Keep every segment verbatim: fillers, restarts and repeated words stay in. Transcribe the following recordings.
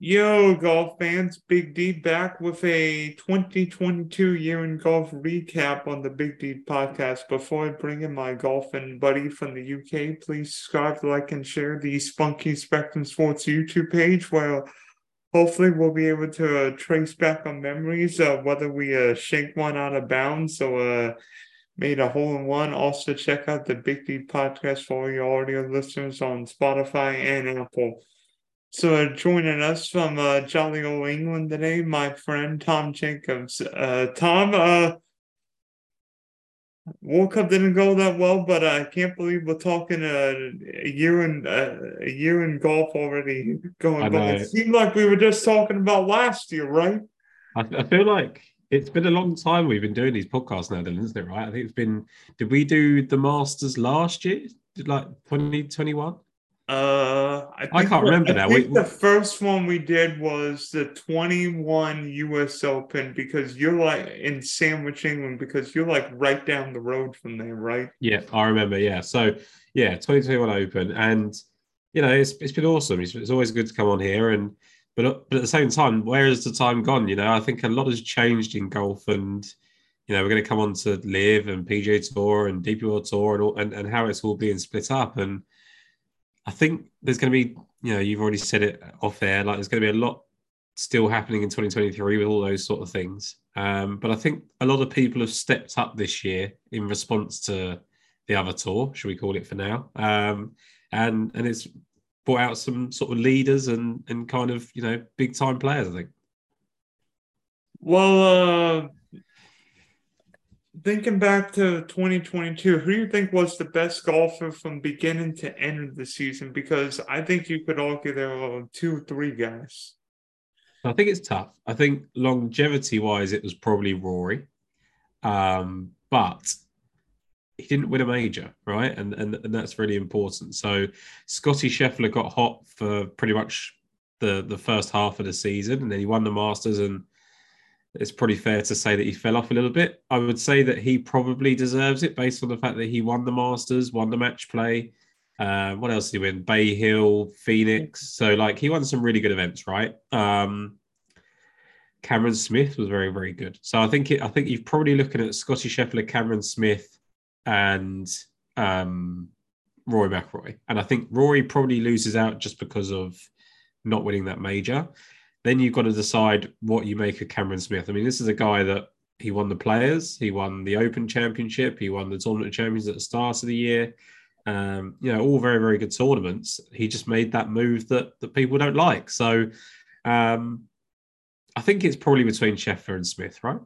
Yo, golf fans, Big D back with a twenty twenty-two year in golf recap on the Big D podcast. Before I bring in my golfing buddy from the U K, please subscribe, like, and share the Spunky Spectrum Sports YouTube page, where hopefully we'll be able to uh, trace back our memories of uh, whether we uh, shake one out of bounds or uh, made a hole-in-one. Also, check out the Big D podcast for all your audio listeners on Spotify and Apple. So uh, joining us from uh, jolly old England today, my friend Tom Jacobs. Uh, Tom, uh, World Cup didn't go that well, but I can't believe we're talking a, a year in uh, a year in golf already going by. It seemed like we were just talking about last year, right? I, I feel like it's been a long time we've been doing these podcasts now, Dylan, isn't it? Right? I think it's been. Did we do the Masters last year? Did like twenty twenty-one? Uh, I, I can't the, remember now. I think we, the first one we did was the twenty-one U S Open, because you're like in Sandwich, England, because you're like right down the road from there, right? Yeah, I remember. Yeah, so yeah, twenty twenty-one Open, and you know it's it's been awesome. It's, it's always good to come on here, and but but at the same time, where has the time gone? You know, I think a lot has changed in golf, and you know we're going to come on to LIV and P G A Tour and D P World Tour and all, and and how it's all being split up. And I think there's going to be, you know, you've already said it off air, like there's going to be a lot still happening in twenty twenty-three with all those sort of things. Um, but I think a lot of people have stepped up this year in response to the other tour, should we call it for now? Um, and and it's brought out some sort of leaders and and kind of, you know, big time players, I think. Well, uh, thinking back to twenty twenty-two, who do you think was the best golfer from beginning to end of the season? Because I think you could argue there were two, three guys. I think it's tough. I think longevity-wise, it was probably Rory. Um, but he didn't win a major, right? And, and and that's really important. So Scotty Scheffler got hot for pretty much the, the first half of the season, and then he won the Masters, and it's probably fair to say that he fell off a little bit. I would say that he probably deserves it based on the fact that he won the Masters, won the match play. Uh, what else did he win? Bay Hill, Phoenix. So, like, he won some really good events, right? Um, Cameron Smith was very, very good. So, I think it, I think you're probably looking at Scotty Scheffler, Cameron Smith, and um, Rory McIlroy. And I think Rory probably loses out just because of not winning that major. Then you've got to decide what you make of Cameron Smith. I mean, this is a guy that he won the Players, he won the Open Championship, he won the Tournament of Champions at the start of the year. Um, you know, all very, very good tournaments. He just made that move that, that people don't like. So um, I think it's probably between Scheffler and Smith, right?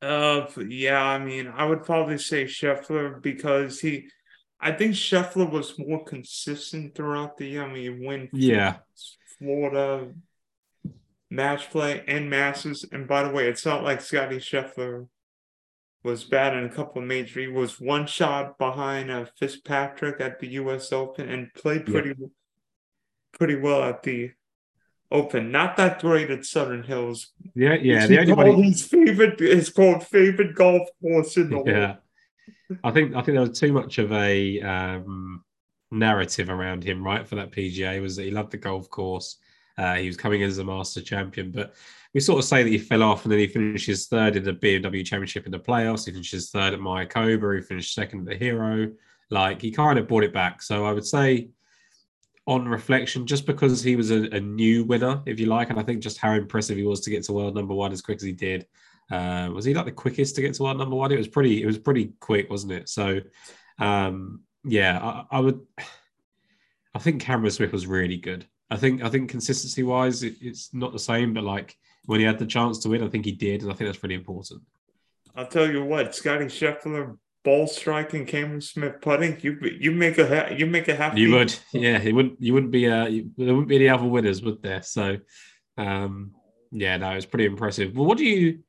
Uh, yeah, I mean, I would probably say Scheffler, because he... I think Scheffler was more consistent throughout the year. I mean, he won yeah. Florida... match play and Masters. And by the way, it's not like Scotty Scheffler was bad in a couple of major. He was one shot behind uh, Fitzpatrick at the U S Open and played pretty yeah. pretty well at the Open. Not that great at Southern Hills. Yeah, yeah. The only one his favorite is called favorite golf course in the world. Yeah, I think I think there was too much of a um, narrative around him, right? For that P G A was that he loved the golf course. Uh, he was coming in as a master champion, but we sort of say that he fell off, and then he finishes third in the B M W championship in the playoffs. He finishes third at Mayakoba. He finished second at the Hero. Like, he kind of brought it back. So I would say on reflection, just because he was a, a new winner, if you like, and I think just how impressive he was to get to world number one as quick as he did. Uh, was he like the quickest to get to world number one? It was pretty, it was pretty quick, wasn't it? So um, yeah, I, I would, I think Cameron Smith was really good. I think I think consistency-wise, it, it's not the same, but like when he had the chance to win, I think he did, and I think that's really important. I'll tell you what, Scotty Scheffler ball striking, Cameron Smith putting, you you make a you make a half. You would, yeah, he wouldn't. You wouldn't be uh, you, there wouldn't be any other winners, would there? So, um, yeah, no, it's pretty impressive. Well, what do you?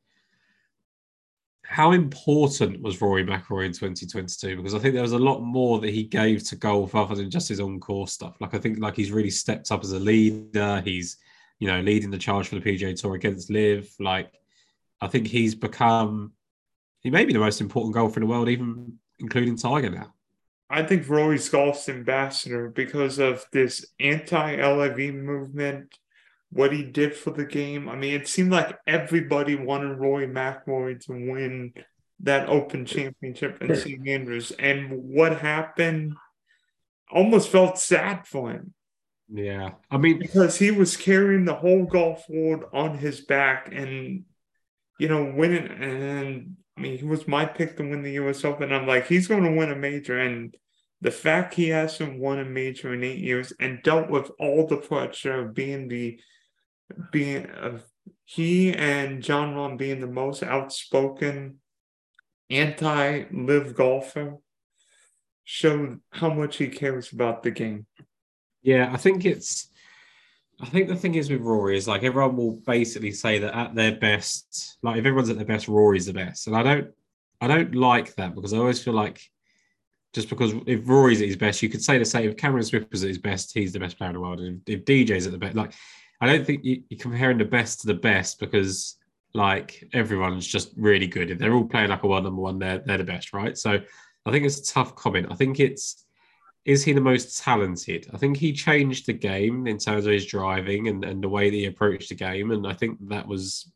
How important was Rory McIlroy in twenty twenty-two? Because I think there was a lot more that he gave to golf other than just his on-course stuff. Like, I think like he's really stepped up as a leader. He's, you know, leading the charge for the P G A Tour against LIV. Like, I think he's become, he may be the most important golfer in the world, even including Tiger now. I think Rory's golf's ambassador because of this anti-L I V movement. what he did for the game. I mean, it seemed like everybody wanted Rory McIlroy to win that Open Championship in Saint Andrews. And what happened almost felt sad for him. Yeah. I mean, because he was carrying the whole golf world on his back and, you know, winning. And I mean, he was my pick to win the U S Open. I'm like, he's going to win a major. And the fact he hasn't won a major in eight years and dealt with all the pressure of being the, being, of he and John Rahm being the most outspoken anti-live golfer showed how much he cares about the game. Yeah, I think it's, I think the thing is with Rory is like everyone will basically say that at their best, like if everyone's at their best, Rory's the best. And I don't, I don't like that because I always feel like just because if Rory's at his best, you could say the same. If Cameron Smith was at his best, he's the best player in the world. And if D J's at the best, like I don't think you, you're comparing the best to the best because like everyone's just really good. If they're all playing like a world number one, they're, they're the best, right? So I think it's a tough comment. I think it's, is he the most talented? I think he changed the game in terms of his driving and, and the way that he approached the game. And I think that was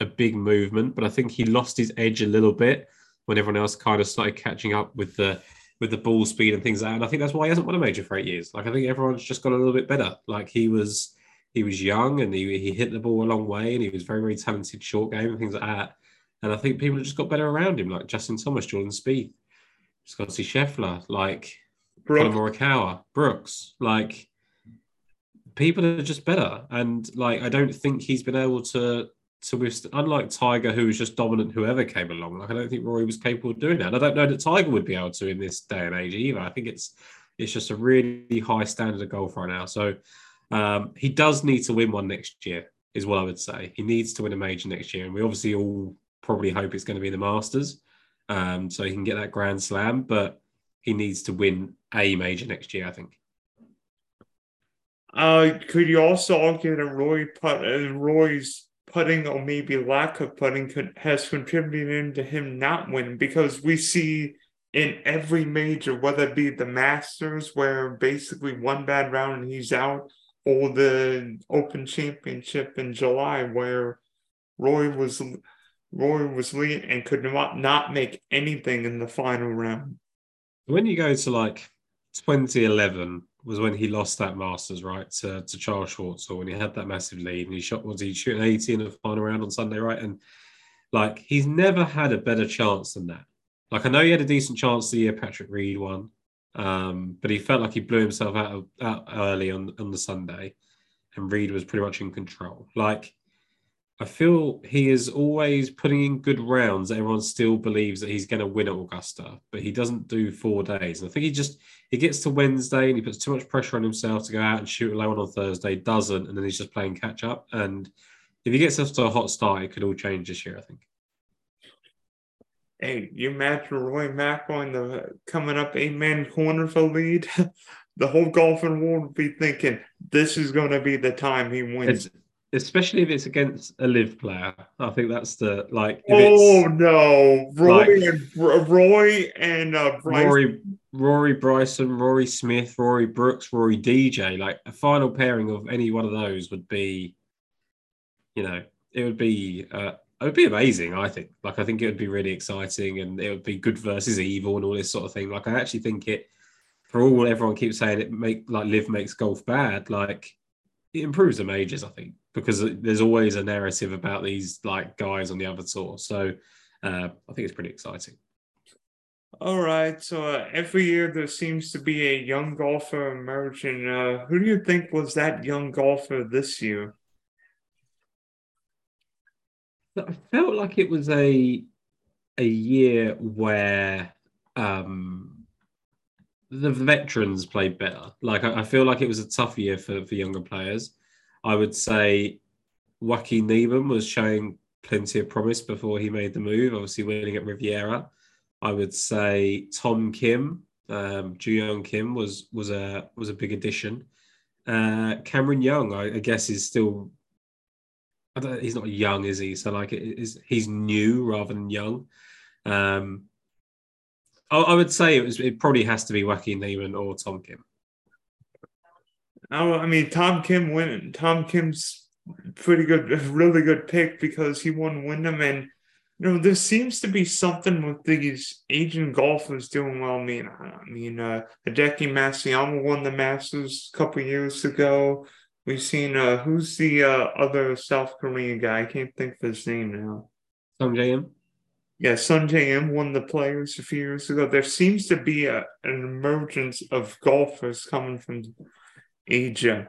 a big movement, but I think he lost his edge a little bit when everyone else kind of started catching up with the with the ball speed and things like that. And I think that's why he hasn't won a major for eight years. Like I think everyone's just got a little bit better. Like he was he was young and he, he hit the ball a long way and he was very, very talented short game and things like that. And I think people have just got better around him, like Justin Thomas, Jordan Spieth, Scotty Scheffler, like Colin Morikawa, Brooks, like people are just better. And like, I don't think he's been able to, to withstand, unlike Tiger, who was just dominant, whoever came along, like I don't think Rory was capable of doing that. And I don't know that Tiger would be able to in this day and age either. I think it's, it's just a really high standard of golf right now. So um, he does need to win one next year is what I would say. He needs to win a major next year. And we obviously all probably hope it's going to be the Masters. Um, so he can get that Grand Slam, but he needs to win a major next year, I think. Uh, could you also argue that Rory put, uh, Rory's putting or maybe lack of putting could, has contributed to him not winning? Because we see in every major, whether it be the Masters, where basically one bad round and he's out, or the Open Championship in July, where Rory was Rory was leading and could not, not make anything in the final round. When you go to like twenty eleven was when he lost that Masters, right, to, to Charles Schwartzel, when he had that massive lead and he shot, was he shooting eighty in the final round on Sunday, right? And like, he's never had a better chance than that. Like, I know he had a decent chance the year Patrick Reed won, um, but he felt like he blew himself out, of, out early on, on the Sunday and Reed was pretty much in control. Like, I feel he is always putting in good rounds. Everyone still believes that he's going to win at Augusta, but he doesn't do four days. And I think he just, he gets to Wednesday and he puts too much pressure on himself to go out and shoot a low one on Thursday, doesn't, and then he's just playing catch up. And if he gets us to a hot start, it could all change this year, I think. Hey, you match Rory McIlroy in the coming up eight-man corner for lead, the whole golfing world will be thinking, this is going to be the time he wins. It's- Especially if it's against a LIV player. I think that's the, like... If oh, it's, no. Rory like, and Rory and uh, Bryson. Rory, Rory Bryson, Rory Smith, Rory Brooks, Rory D J. Like, a final pairing of any one of those would be, you know, it would be, uh, it would be amazing, I think. Like, I think it would be really exciting and it would be good versus evil and all this sort of thing. Like, I actually think it, for all everyone keeps saying it, make like, LIV makes golf bad, like, it improves the majors, I think, because there's always a narrative about these like guys on the other tour. So uh, I think it's pretty exciting. All right. So uh, every year there seems to be a young golfer emerging. Uh, who do you think was that young golfer this year? I felt like it was a a year where um, the veterans played better. Like I, I feel like it was a tough year for, for younger players. I would say Joaquin Niemann was showing plenty of promise before he made the move, obviously winning at Riviera. I would say Tom Kim, um, Joo-Young Kim was was a was a big addition. Uh, Cameron Young, I, I guess, is still. I don't, he's not young, is he? So like, it is, he's new rather than young. Um, I, I would say it was. It probably has to be Joaquin Niemann or Tom Kim. I, I mean, Tom Kim went. Tom Kim's pretty good, really good pick because he won Wyndham, and you know there seems to be something with these Asian golfers doing well. I mean, I mean, uh, Hideki Matsuyama won the Masters a couple years ago. We've seen uh, who's the uh, other South Korean guy? I can't think of his name now. Sungjae Im. Yeah, Sungjae Im won the Players a few years ago. There seems to be a, an emergence of golfers coming from Asia.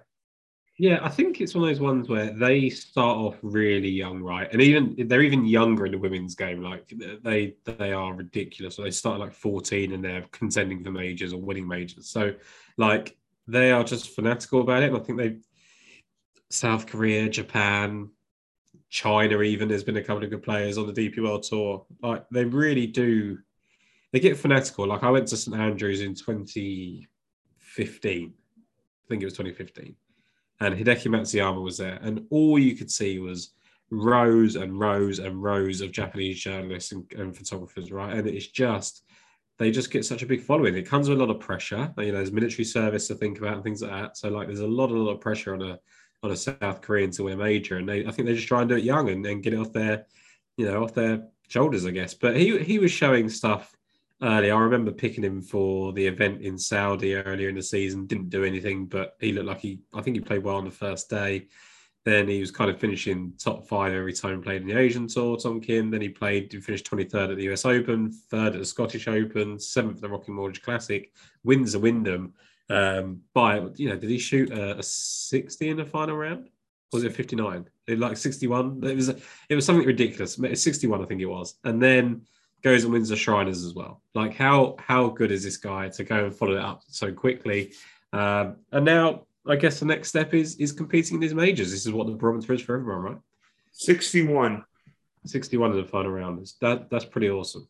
Yeah, I think it's one of those ones where they start off really young, right? And even they're even younger in the women's game. Like they they are ridiculous. They start like fourteen and they're contending for majors or winning majors. So like they are just fanatical about it. And I think they. South Korea, Japan, China even, there's been a couple of good players on the D P World Tour. Like they really do, they get fanatical. Like I went to St Andrews in twenty fifteen. I think it was twenty fifteen. And Hideki Matsuyama was there. And all you could see was rows and rows and rows of Japanese journalists and, and photographers, right? And it's just, they just get such a big following. It comes with a lot of pressure. You know, there's military service to think about and things like that. So like there's a lot, a lot of pressure on a on a South Korean to win a major, and they, I think they just try and do it young and, and get it off their, you know, off their shoulders, I guess. But he he was showing stuff early. I remember picking him for the event in Saudi earlier in the season. Didn't do anything, but he looked like he. I think he played well on the first day. Then he was kind of finishing top five every time he played in the Asian Tour. Tom Kim. Then he played. He finished twenty-third at the U S Open, third at the Scottish Open, seventh at the Rocky Mortgage Classic. Wins the Wyndham. Um, by you know, did he shoot a, a sixty in the final round? Or was it fifty-nine? It like sixty-one. It was it was something ridiculous. sixty-one, I think it was. And then goes and wins the Shriners as well. Like how how good is this guy to go and follow it up so quickly? Um, and now I guess the next step is is competing in these majors. This is what the barometer is for everyone, right? sixty-one. sixty-one in the final round. That that's pretty awesome.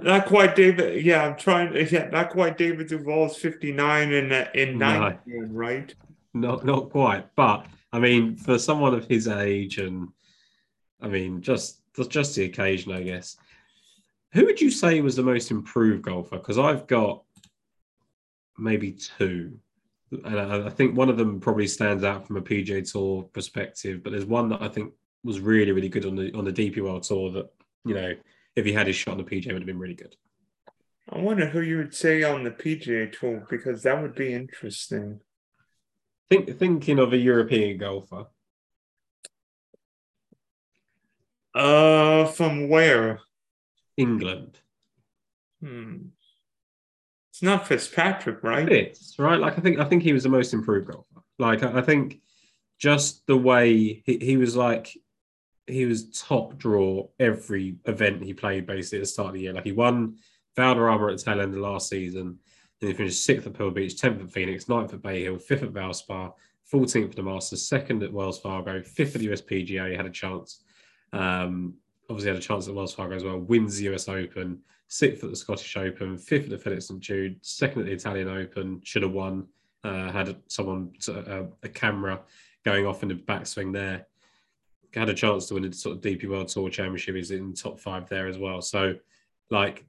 Not quite David. Yeah, I'm trying. Yeah, not quite David Duval's fifty-nine in in nine, no, right? Not not quite. But I mean, for someone of his age, and I mean, just just the occasion, I guess. Who would you say was the most improved golfer? Because I've got maybe two, and I, I think one of them probably stands out from a P G A Tour perspective. But there's one that I think was really really good on the on the D P World Tour that you know. If he had his shot on the P G A, it would have been really good. I wonder who you would say on the P G A Tour, because that would be interesting. Think, thinking of a European golfer. Uh, from where? England. Hmm. It's not Fitzpatrick, right? It's right. Like I think, I think he was the most improved golfer. Like I, I think, just the way he, he was like. He was top draw every event he played basically at the start of the year. Like he won Valderrama at the tail end of last season, and he finished sixth at Pearl Beach, tenth at Phoenix, ninth at Bay Hill, fifth at Valspar, fourteenth at the Masters, second at Wells Fargo, fifth at the U S P G A, had a chance. Um, obviously had a chance at Wells Fargo as well, wins the U S Open, sixth at the Scottish Open, fifth at the Felix Saint Jude, second at the Italian Open, should have won, uh, had someone, uh, a camera going off in the backswing there. Had a chance to win a sort of D P World Tour Championship. He's in top five there as well. So, like,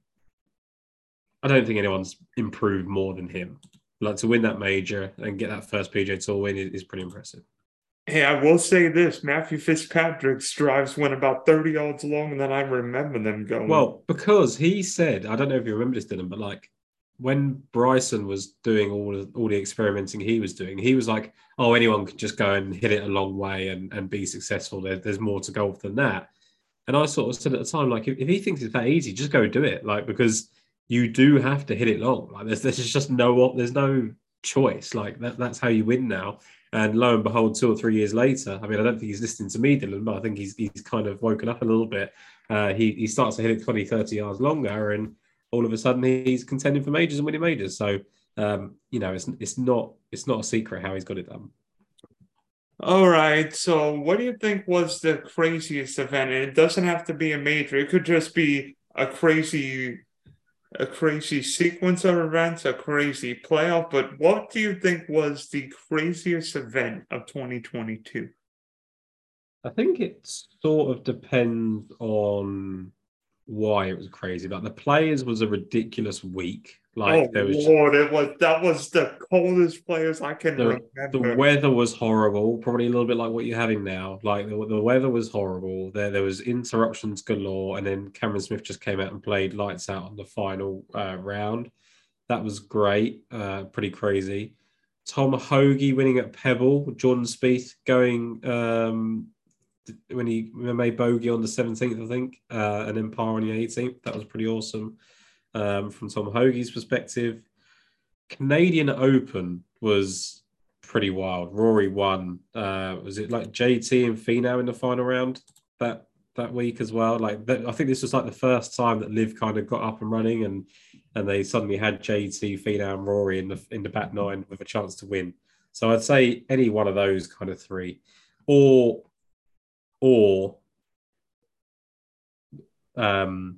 I don't think anyone's improved more than him. Like, to win that major and get that first P G A Tour win is pretty impressive. Hey, I will say this. Matthew Fitzpatrick's drives went about thirty yards longer than I remember them going. Well, because he said, I don't know if you remember this, Dylan, but, like, when Bryson was doing all of, all the experimenting he was doing, he was like, oh, anyone can just go and hit it a long way and, and be successful. There, there's more to golf than that. And I sort of said at the time, like, if, if he thinks it's that easy, just go do it. Like, because you do have to hit it long. Like, there's, there's just no, there's no choice. Like, that, that's how you win now. And lo and behold, two or three years later, I mean, I don't think he's listening to me, Dylan, but I think he's he's kind of woken up a little bit. Uh, he, he starts to hit it twenty, thirty yards longer, and all of a sudden he's contending for majors and winning majors. So, um, you know, it's it's not it's not a secret how he's got it done. All right. So what do you think was the craziest event? And it doesn't have to be a major. It could just be a crazy, a crazy sequence of events, a crazy playoff. But what do you think was the craziest event of twenty twenty-two? I think it sort of depends on why it was crazy. Like the Players was a ridiculous week. Like oh, there was Lord, just, it was that was the coldest Players I can the, remember. The weather was horrible, probably a little bit like what you're having now. Like the, the weather was horrible. There there was interruptions galore, and then Cameron Smith just came out and played lights out on the final uh, round. That was great, uh, pretty crazy. Tom Hoagie winning at Pebble, Jordan Spieth going um, when he made bogey on the seventeenth, I think, uh, and then par on the eighteenth. That was pretty awesome um, from Tom Hoagie's perspective. Canadian Open was pretty wild. Rory won. Uh, was it like J T and Finau in the final round that that week as well? Like that, I think this was like the first time that L I V kind of got up and running, and and they suddenly had J T, Finau, and Rory in the in the back nine with a chance to win. So I'd say any one of those kind of three, or or um,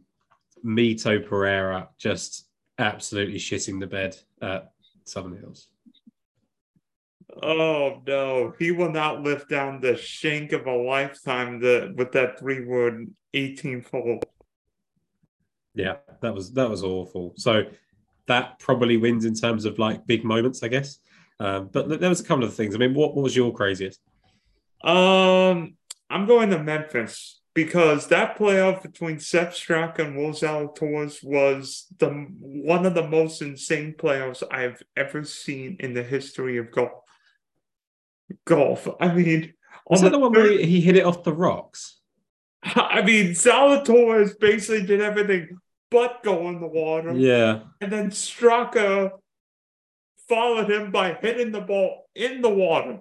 Mito Pereira just absolutely shitting the bed at Southern Hills. Oh, no. He will not live down the shank of a lifetime that, with that three-wood eighteenth hole. Yeah, that was that was awful. So that probably wins in terms of, like, big moments, I guess. Um, but there was a couple of things. I mean, what, what was your craziest? Um... I'm going to Memphis because that playoff between Seth Struck and Will Zalatoris was the one of the most insane playoffs I've ever seen in the history of golf. Golf. I mean, was that the one where he hit it off the rocks? I mean, Zalatoris basically did everything but go in the water. Yeah, and then Struck followed him by hitting the ball in the water.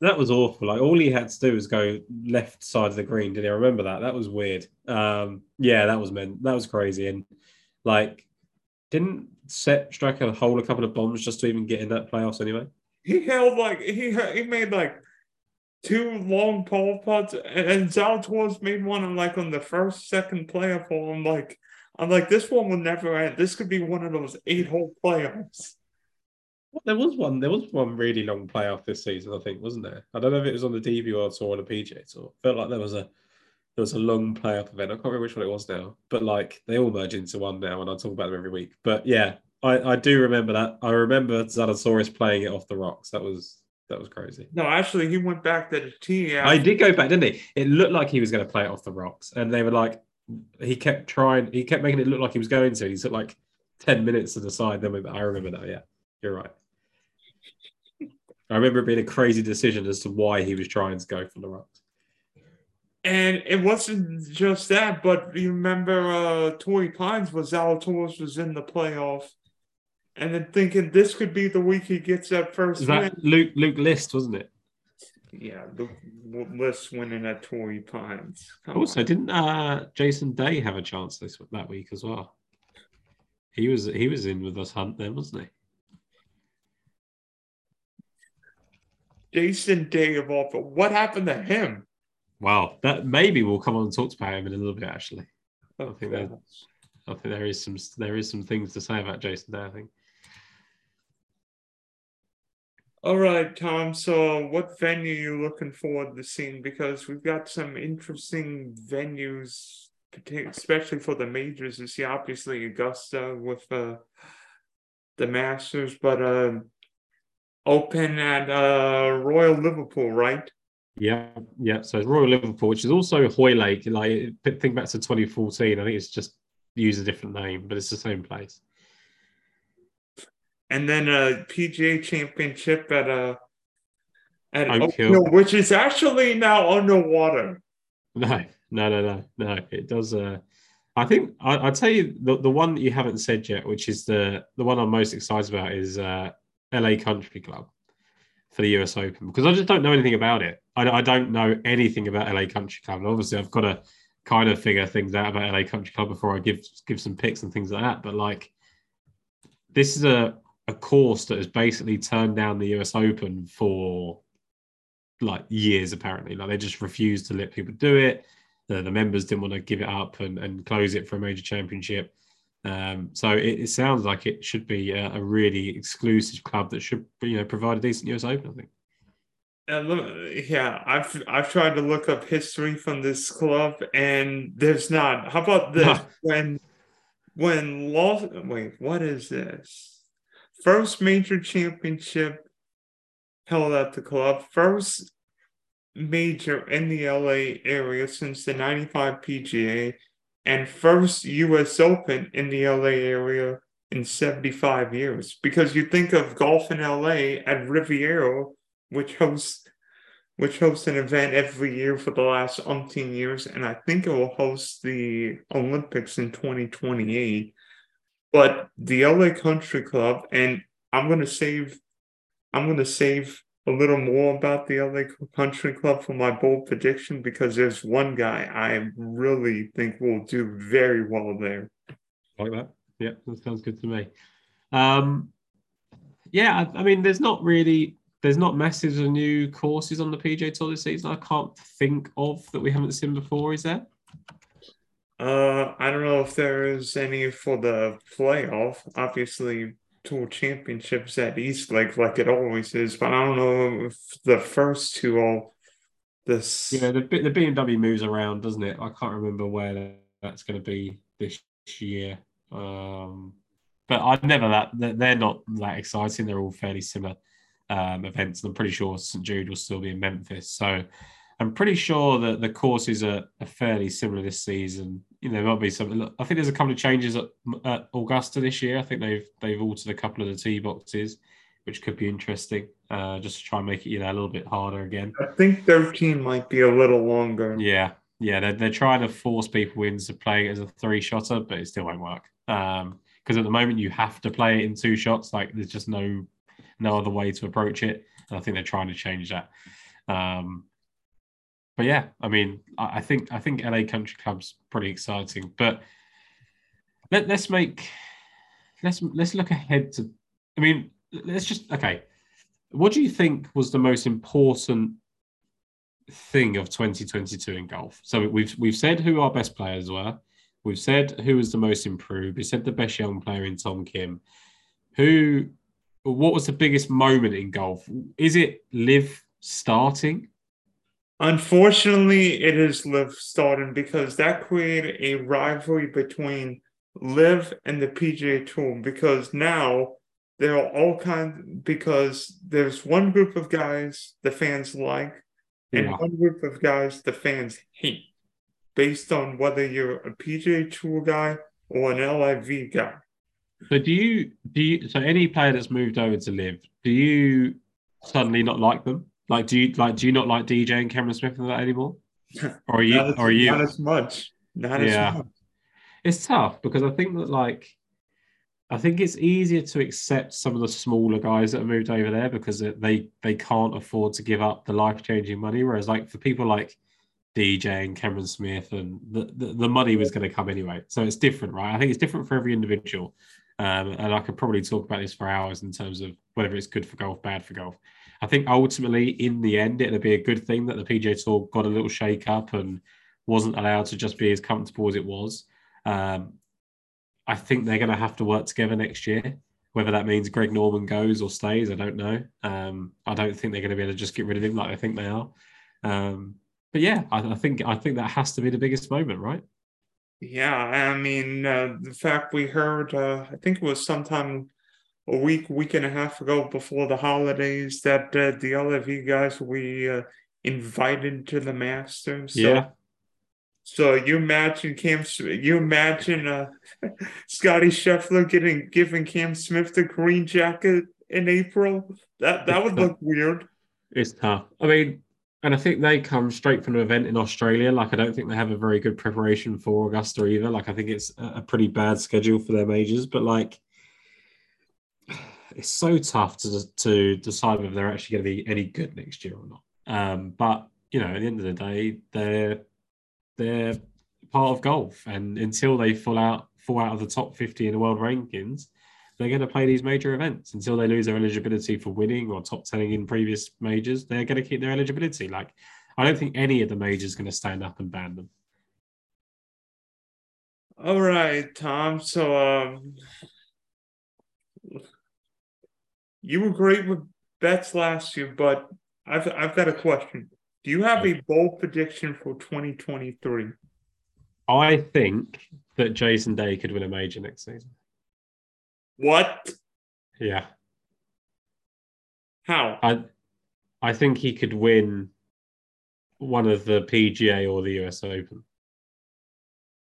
That was awful. Like all he had to do was go left side of the green. Did I remember that? That was weird. Um, yeah, that was meant. That was crazy. And like, didn't Seth Straka hold a couple of bombs just to even get in that playoffs anyway? He held like he he made like two long pole putts, and, and Zalatoris made one on like on the first second playoff hole. I'm like, I'm like, this one will never end. This could be one of those eight hole playoffs. There was one. There was one really long playoff this season, I think, wasn't there? I don't know if it was on the D P World Tour or the P G A Tour. I felt like there was a there was a long playoff event. I can't remember which one it was now, but like they all merge into one now, and I talk about them every week. But yeah, I, I do remember that. I remember Zalatoris playing it off the rocks. That was that was crazy. No, actually, he went back to the tee. I did go back, didn't he? It looked like he was going to play it off the rocks, and they were like, he kept trying. He kept making it look like he was going to. He took like ten minutes to decide. Then we, I remember that. Yeah, you're right. I remember it being a crazy decision as to why he was trying to go for the rocks. And it wasn't just that, but you remember uh, Torrey Pines was Zalatoris was in the playoff, and then thinking this could be the week he gets that first Is that win. Luke Luke List, wasn't it? Yeah, Luke List winning at Torrey Pines. Come also, on. didn't uh, Jason Day have a chance this that week as well? He was he was in with us Hunt then, wasn't he? Jason Day of all, but what happened to him? Wow, that maybe we'll come on and talk about him in a little bit. Actually, I think there, I think there is some there is some things to say about Jason Day, I think. All right, Tom. So, what venue are you looking forward to seeing? Because we've got some interesting venues, especially for the majors. You see, obviously Augusta with uh, the Masters, but. Uh, Open at uh, Royal Liverpool, right? Yeah, yeah. So it's Royal Liverpool, which is also Hoylake. Like, think back to twenty fourteen. I think it's just used a different name, but it's the same place. And then a P G A Championship at a at Oak Hill, which is actually now underwater. No, no, no, no, no. It does. Uh, I think I, I'll tell you the the one that you haven't said yet, which is the the one I'm most excited about, is. Uh, L A Country Club for the U S Open, because I just don't know anything about it. I, I don't know anything about L A Country Club. And obviously, I've got to kind of figure things out about L A Country Club before I give give some picks and things like that. But like, this is a, a course that has basically turned down the U S Open for like years, apparently. Like, they just refused to let people do it. The, the members didn't want to give it up and, and close it for a major championship. Um, so it, it sounds like it should be a, a really exclusive club that should, you know, provide a decent U S Open, I think. Yeah, I've I've tried to look up history from this club, and there's not. How about this? when when Los wait, what is this? First major championship held at the club. First major in the L A area since the ninety-five P G A, and first U S Open in the L A area in seventy-five years. Because you think of golf in L A at Riviera, which hosts which hosts an event every year for the last umpteen years, and I think it will host the Olympics in twenty twenty-eight. But the L A Country Club, and I'm gonna save I'm gonna save a little more about the L A Country Club for my bold prediction, because there's one guy I really think will do very well there. Like that? Yeah, that sounds good to me. Um, yeah, I, I mean, there's not really. There's not masses of new courses on the P G A Tour this season. I can't think of that we haven't seen before. Is there? Uh, I don't know if there is any for the playoff. Obviously, Tour Championships at East Lake, like it always is. But I don't know if the first two are this. Yeah, the the B M W moves around, doesn't it? I can't remember where that's going to be this year. Um, but I never that they're not that exciting. They're all fairly similar. Um, events, and I'm pretty sure St Jude will still be in Memphis, so I'm pretty sure that the courses are, are fairly similar this season. You know, there might be some. I think there's a couple of changes at, at Augusta this year. I think they've they've altered a couple of the tee boxes, which could be interesting, uh, just to try and make it, you know, a little bit harder again. I think thirteen might be a little longer. Yeah, yeah, they're they're trying to force people into playing it as a three shotter, but it still won't work because um, at the moment you have to play it in two shots. Like there's just no. no other way to approach it. And I think they're trying to change that. Um, but yeah, I mean, I, I think I think L A Country Club's pretty exciting. But let, let's make let's let's look ahead to. I mean, let's just okay. What do you think was the most important thing of twenty twenty-two in golf? So we've we've said who our best players were. We've said who was the most improved. We said the best young player in Tom Kim. Who. What was the biggest moment in golf? Is it LIV starting? Unfortunately, it is LIV starting, because that created a rivalry between LIV and the P G A Tour, because now there are all kinds, because there's one group of guys the fans like and yeah. one group of guys the fans hate, based on whether you're a P G A Tour guy or an L I V guy. So do you do you, so any player that's moved over to LIV, do you suddenly not like them? Like do you like do you not like D J and Cameron Smith and that anymore? Or are you not as, or are you not as much? Not yeah. as much. It's tough, because I think that like I think it's easier to accept some of the smaller guys that have moved over there, because they they can't afford to give up the life-changing money. Whereas like for people like D J and Cameron Smith, and the, the, the money was going to come anyway. So it's different, right? I think it's different for every individual. Um, and I could probably talk about this for hours in terms of whether it's good for golf, bad for golf. I think ultimately, in the end, it'll be a good thing that the P G A Tour got a little shake up and wasn't allowed to just be as comfortable as it was. Um, I think they're going to have to work together next year, whether that means Greg Norman goes or stays, I don't know. Um, I don't think they're going to be able to just get rid of him like I think they are. Um, but yeah, I, I think I think that has to be the biggest moment, right? Yeah, I mean, uh, the fact we heard, uh, I think it was sometime a week, week and a half ago before the holidays, that uh, the L I V guys we uh, invited to the Masters. So, yeah. So you imagine Cam, you imagine uh, Scotty Scheffler getting giving Cam Smith the green jacket in April. That that would look weird. It's tough. I mean. And I think they come straight from an event in Australia. Like, I don't think they have a very good preparation for Augusta either. Like, I think it's a pretty bad schedule for their majors. But, like, it's so tough to to decide whether they're actually going to be any good next year or not. Um, but, you know, at the end of the day, they're, they're part of golf. And until they fall out, fall out of the top fifty in the world rankings, they're going to play these major events until they lose their eligibility for winning or top ten in previous majors. They're going to keep their eligibility. Like, I don't think any of the majors is going to stand up and ban them. All right, Tom. So, um, you were great with bets last year, but I've I've got a question. Do you have a bold prediction for twenty twenty-three? I think that Jason Day could win a major next season. What? Yeah. How? I I think he could win one of the P G A or the U S Open.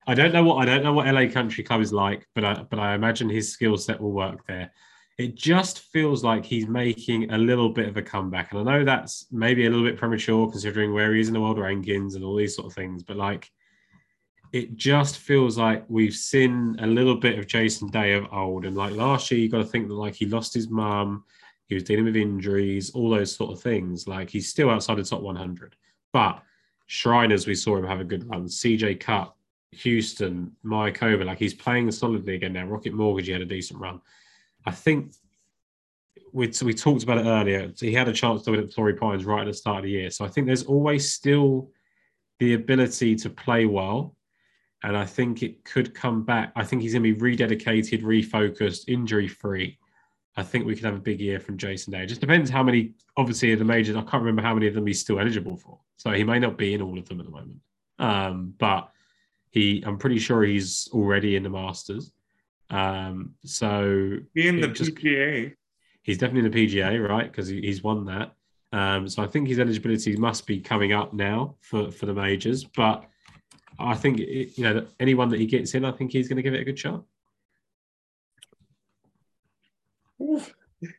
I don't know what I don't know what L A Country Club is like, but I, but I imagine his skill set will work there. It just feels like he's making a little bit of a comeback, and I know that's maybe a little bit premature considering where he is in the world rankings and all these sort of things. But like, it just feels like we've seen a little bit of Jason Day of old, and like last year, you got to think that like he lost his mum, he was dealing with injuries, all those sort of things. Like he's still outside the top one hundred, but Shriners, we saw him have a good run. C J Cup, Houston, Mayakoba, like he's playing solidly again now. Rocket Mortgage, he had a decent run. I think we so we talked about it earlier. He had a chance to win at Torrey Pines right at the start of the year. So I think there's always still the ability to play well. And I think it could come back. I think he's going to be rededicated, refocused, injury-free. I think we could have a big year from Jason Day. It just depends how many, obviously, of the majors. I can't remember how many of them he's still eligible for. So he may not be in all of them at the moment. Um, but he, I'm pretty sure he's already in the Masters. Um, so in the just, P G A, he's definitely in the P G A, right? Because he, he's won that. Um, so I think his eligibility must be coming up now for, for the majors. But I think it, you know, anyone that he gets in, I think he's going to give it a good shot.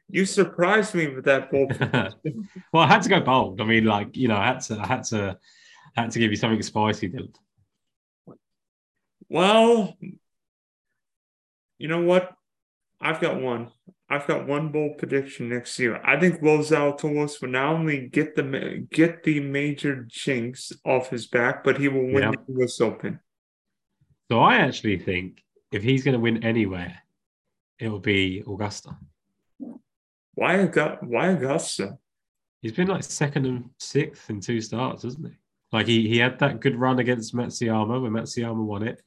You surprised me with that bold. Well, I had to go bold. I mean, like you know, I had to, I had to, I had to give you something spicy, Dylan. Well. You know what? I've got one. I've got one bold prediction next year. I think Will Zalatoris will not only get the get the major jinx off his back, but he will win yeah. the U S Open. So I actually think if he's going to win anywhere, it will be Augusta. Why Augusta? Why Augusta? He's been like second and sixth in two starts, hasn't he? Like he he had that good run against Matsuyama when Matsuyama won it.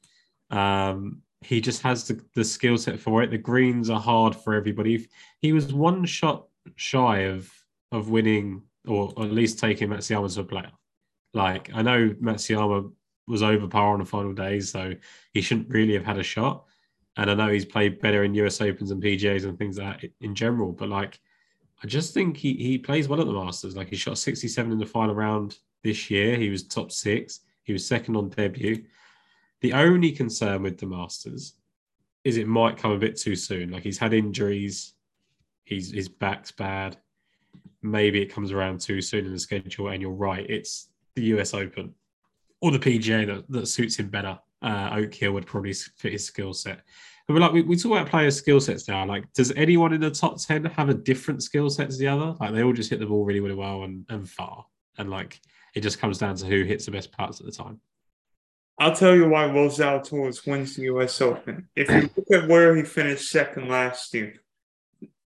Um. He just has the, the skill set for it. The greens are hard for everybody. He was one shot shy of of winning, or at least taking Matsuyama to a playoff. Like, I know Matsuyama was over par on the final day, so he shouldn't really have had a shot. And I know he's played better in U S Opens and P G As and things like that in general. But, like, I just think he, he plays well at the Masters. Like, he shot sixty-seven in the final round this year. He was top six. He was second on debut. The only concern with the Masters is it might come a bit too soon. Like he's had injuries, he's, his back's bad. Maybe it comes around too soon in the schedule. And you're right, it's the U S Open or the P G A that, that suits him better. Uh, Oak Hill would probably fit his skill set. But we're like we, we talk about player skill sets now. Like, does anyone in the top ten have a different skill set to the other? Like they all just hit the ball really, really well and, and far. And like it just comes down to who hits the best putts at the time. I'll tell you why Will Zalatoris wins the U S Open. If you look at where he finished second last year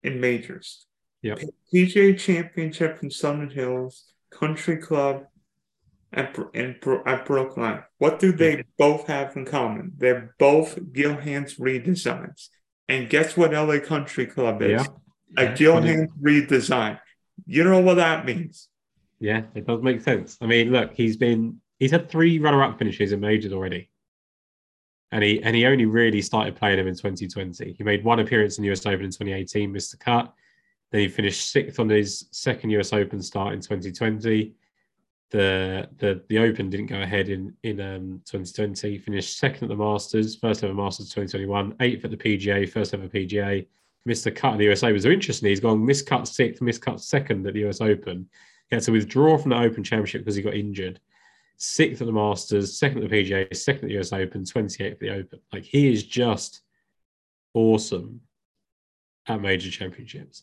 in majors, yep. P G A Championship in Southern Hills, Country Club, and and at Brookline. What do they yeah. both have in common? They're both Gilhan's redesigns. And guess what L A Country Club is? Yeah. A yeah, Gilhan's redesign. You know what that means? Yeah, it does make sense. I mean, look, he's been. He's had three runner-up finishes in majors already. And he and he only really started playing them in twenty twenty. He made one appearance in the U S Open in twenty eighteen, missed the cut. Then he finished sixth on his second U S Open start in twenty twenty. The the, the Open didn't go ahead in, in um, twenty twenty. He finished second at the Masters, first ever Masters twenty twenty-one, eighth at the P G A, first ever P G A. Missed the cut at the U S Open. So interestingly, he's gone missed cut sixth, missed cut second at the U S Open. He had to withdraw from the Open Championship because he got injured. Sixth at the Masters, second at the P G A, second at the U S Open, twenty-eighth at the Open. Like, he is just awesome at major championships.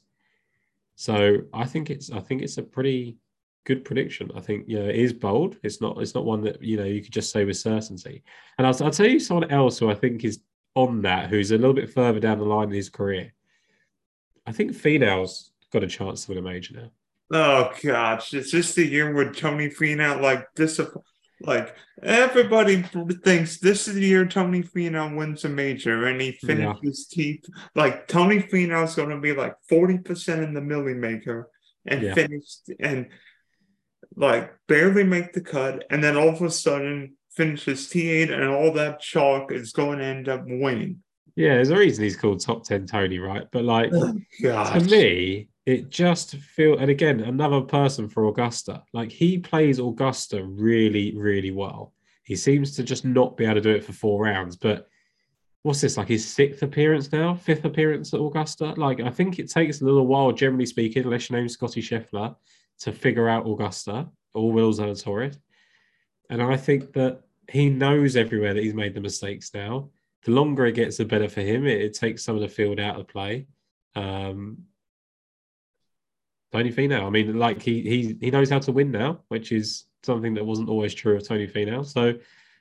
So I think it's I think it's a pretty good prediction. I think, you know, it is bold. It's not it's not one that, you know, you could just say with certainty. And I'll, I'll tell you someone else who I think is on that, who's a little bit further down the line in his career. I think Finau's got a chance to win a major now. Oh gosh, it's just the year where Tony Finau like disapp- like everybody thinks this is the year Tony Finau wins a major and he finishes yeah. teeth. Like Tony Finau's going to be like forty percent in the Millie Maker and yeah. finished and like barely make the cut, and then all of a sudden finishes T eight, and all that chalk is going to end up winning. Yeah, there's a reason he's called Top ten Tony, right? But like, oh, to me, it just feels, and again, another person for Augusta. Like, he plays Augusta really, really well. He seems to just not be able to do it for four rounds. But what's this, like his sixth appearance now? Fifth appearance at Augusta? Like, I think it takes a little while, generally speaking, unless you name Scotty Scheffler, to figure out Augusta or Will Zalatoris. And I think that he knows everywhere that he's made the mistakes now. The longer it gets, the better for him. It, it takes some of the field out of play. Um, Tony Finau, I mean, like he he he knows how to win now, which is something that wasn't always true of Tony Finau. So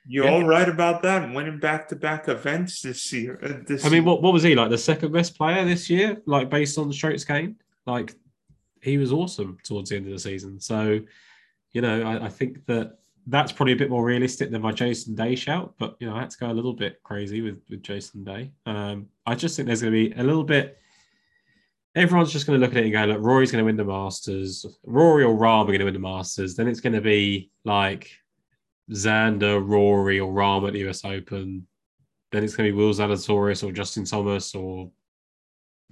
you're yeah. all right about that. Winning back-to-back events this year. Uh, this I mean, what what was he like? The second best player this year, like based on the strokes gained. Like, he was awesome towards the end of the season. So, you know, I, I think that. That's probably a bit more realistic than my Jason Day shout, but, you know, I had to go a little bit crazy with, with Jason Day. Um, I just think there's going to be a little bit... Everyone's just going to look at it and go, look, Rory's going to win the Masters. Rory or Rahm are going to win the Masters. Then it's going to be, like, Xander, Rory or Rahm at the U S Open. Then it's going to be Will Zalatoris or Justin Thomas or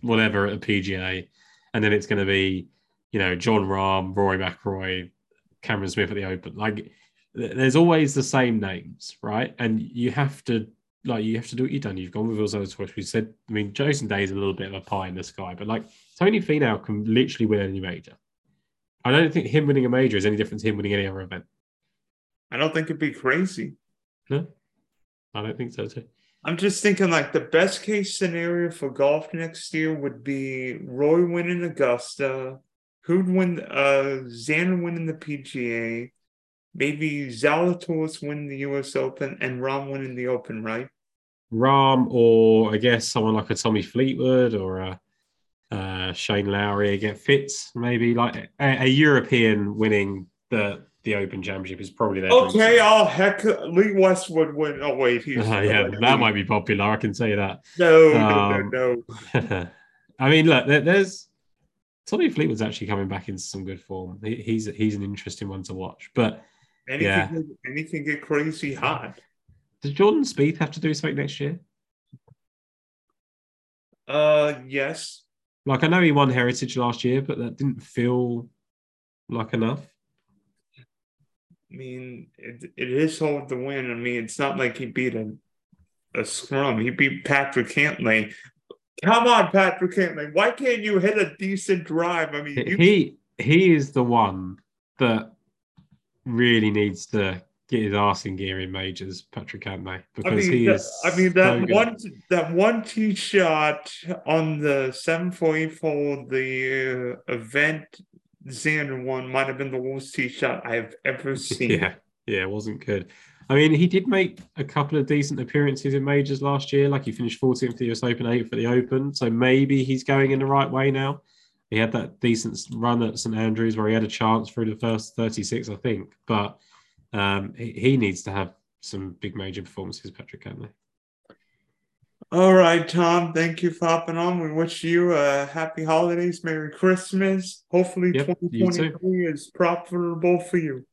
whatever at the P G A. And then it's going to be, you know, John Rahm, Rory McIlroy, Cameron Smith at the Open. Like... There's always the same names, right? And you have to, like, you have to do what you've done. You've gone with Will Zalatoris. We said, I mean, Jason Day is a little bit of a pie in the sky, but like Tony Finau can literally win any major. I don't think him winning a major is any different to him winning any other event. I don't think it'd be crazy. No, I don't think so too. I'm just thinking, like, the best case scenario for golf next year would be Roy winning Augusta, who'd win, uh, Xander winning the P G A. Maybe Zalatoris win the U S Open and Rahm winning the Open, right? Rahm, or I guess someone like a Tommy Fleetwood or a, a Shane Lowry get Fitz. Maybe like a, a European winning the the Open Championship is probably their. Okay, oh heck, Lee Westwood win. Oh wait, he's uh, yeah, that Lee. Might be popular. I can say that. No, um, no, no, no. I mean, look, there, there's Tommy Fleetwood's actually coming back into some good form. He, he's he's an interesting one to watch, but. Anything, yeah. get, anything get crazy hot. Does Jordan Spieth have to do something next year? Uh, yes. Like, I know he won Heritage last year, but that didn't feel like enough. I mean, it, it is hard to win. I mean, it's not like he beat a, a scrum. He beat Patrick Cantlay. Come on, Patrick Cantlay. Why can't you hit a decent drive? I mean, you... he he is the one that really needs to get his ass in gear in majors, Patrick Cantlay, because I mean, he that, is. I mean that so one good. that one tee shot on the seven forty-eight hole, the uh, event Xander one might have been the worst tee shot I've ever seen. yeah, yeah, it wasn't good. I mean, he did make a couple of decent appearances in majors last year. Like, he finished fourteenth at the U S Open, eighth at the Open, so maybe he's going in the right way now. He had that decent run at St Andrews where he had a chance through the first thirty-six, I think. But um, he, he needs to have some big major performances, Patrick Cantlay. All right, Tom. Thank you for hopping on. We wish you uh, happy holidays, Merry Christmas. Hopefully yep, twenty twenty-three is profitable for you.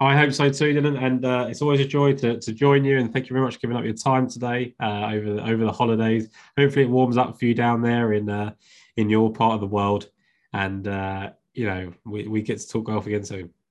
I hope so too, Dylan. And uh, it's always a joy to, to join you. And thank you very much for giving up your time today uh, over, over the holidays. Hopefully it warms up for you down there in uh, in your part of the world. And, uh, you know, we, we get to talk golf again soon.